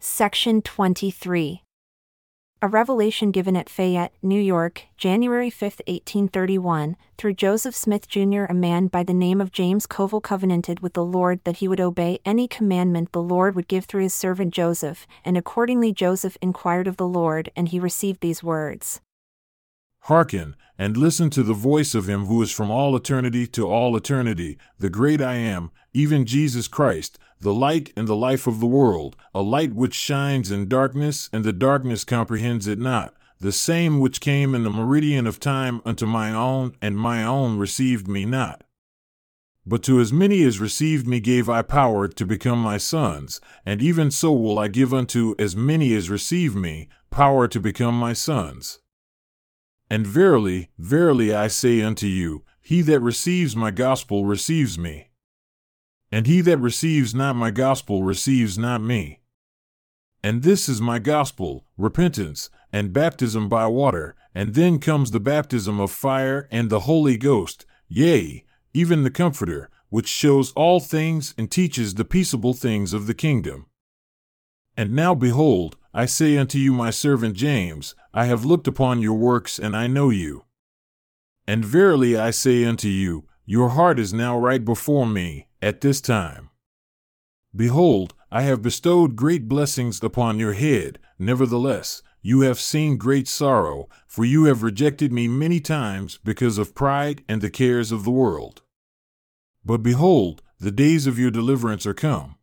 Section 23. A revelation given at Fayette, New York, January 5, 1831, through Joseph Smith, Jr. A man by the name of James Covel covenanted with the Lord that he would obey any commandment the Lord would give through his servant Joseph, and accordingly Joseph inquired of the Lord, and he received these words. Hearken, and listen to the voice of him who is from all eternity to all eternity, the great I Am, even Jesus Christ, the light and the life of the world, a light which shines in darkness, and the darkness comprehends it not, the same which came in the meridian of time unto mine own, and my own received me not. But to as many as received me gave I power to become my sons, and even so will I give unto as many as receive me, power to become my sons. And verily, verily I say unto you, he that receives my gospel receives me, and he that receives not my gospel receives not me. And this is my gospel, repentance, and baptism by water, and then comes the baptism of fire and the Holy Ghost, yea, even the Comforter, which shows all things and teaches the peaceable things of the kingdom. And now behold, I say unto you, my servant James, I have looked upon your works, and I know you. And verily I say unto you, your heart is now right before me, at this time. Behold, I have bestowed great blessings upon your head, nevertheless, you have seen great sorrow, for you have rejected me many times because of pride and the cares of the world. But behold, the days of your deliverance are come.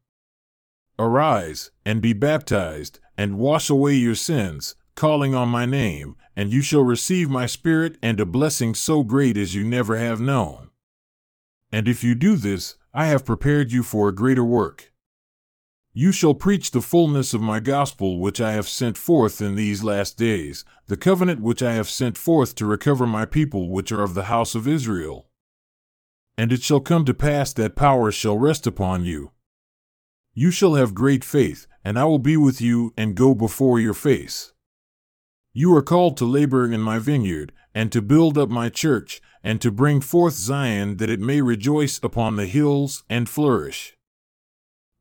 Arise, and be baptized, and wash away your sins, calling on my name, and you shall receive my Spirit and a blessing so great as you never have known. And if you do this, I have prepared you for a greater work. You shall preach the fullness of my gospel which I have sent forth in these last days, the covenant which I have sent forth to recover my people which are of the house of Israel. And it shall come to pass that power shall rest upon you. You shall have great faith, and I will be with you and go before your face. You are called to labor in my vineyard, and to build up my church, and to bring forth Zion that it may rejoice upon the hills and flourish.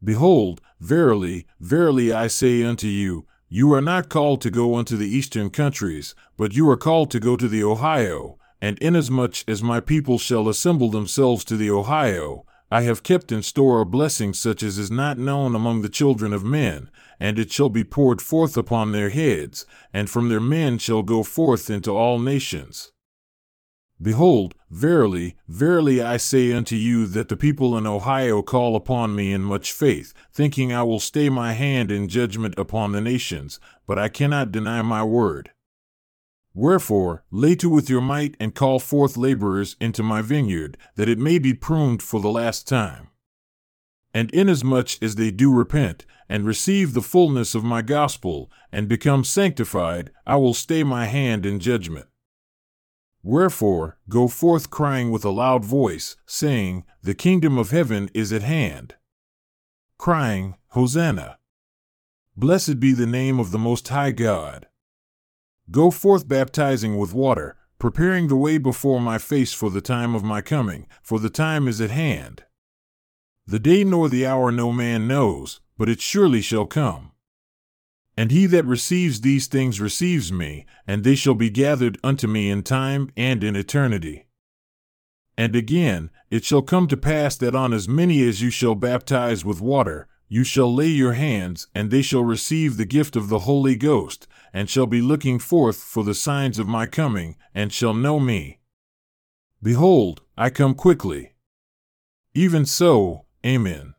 Behold, verily, verily I say unto you, you are not called to go unto the eastern countries, but you are called to go to the Ohio, and inasmuch as my people shall assemble themselves to the Ohio, I have kept in store a blessing such as is not known among the children of men, and it shall be poured forth upon their heads, and from their men shall go forth into all nations. Behold, verily, verily I say unto you that the people in Ohio call upon me in much faith, thinking I will stay my hand in judgment upon the nations, but I cannot deny my word. Wherefore, lay to with your might and call forth laborers into my vineyard, that it may be pruned for the last time. And inasmuch as they do repent, and receive the fullness of my gospel, and become sanctified, I will stay my hand in judgment. Wherefore, go forth crying with a loud voice, saying, The kingdom of heaven is at hand. Crying, Hosanna! Blessed be the name of the Most High God. Go forth baptizing with water, preparing the way before my face for the time of my coming, for the time is at hand. The day nor the hour no man knows, but it surely shall come. And he that receives these things receives me, and they shall be gathered unto me in time and in eternity. And again, it shall come to pass that on as many as you shall baptize with water, you shall lay your hands, and they shall receive the gift of the Holy Ghost, and shall be looking forth for the signs of my coming, and shall know me. Behold, I come quickly. Even so, Amen.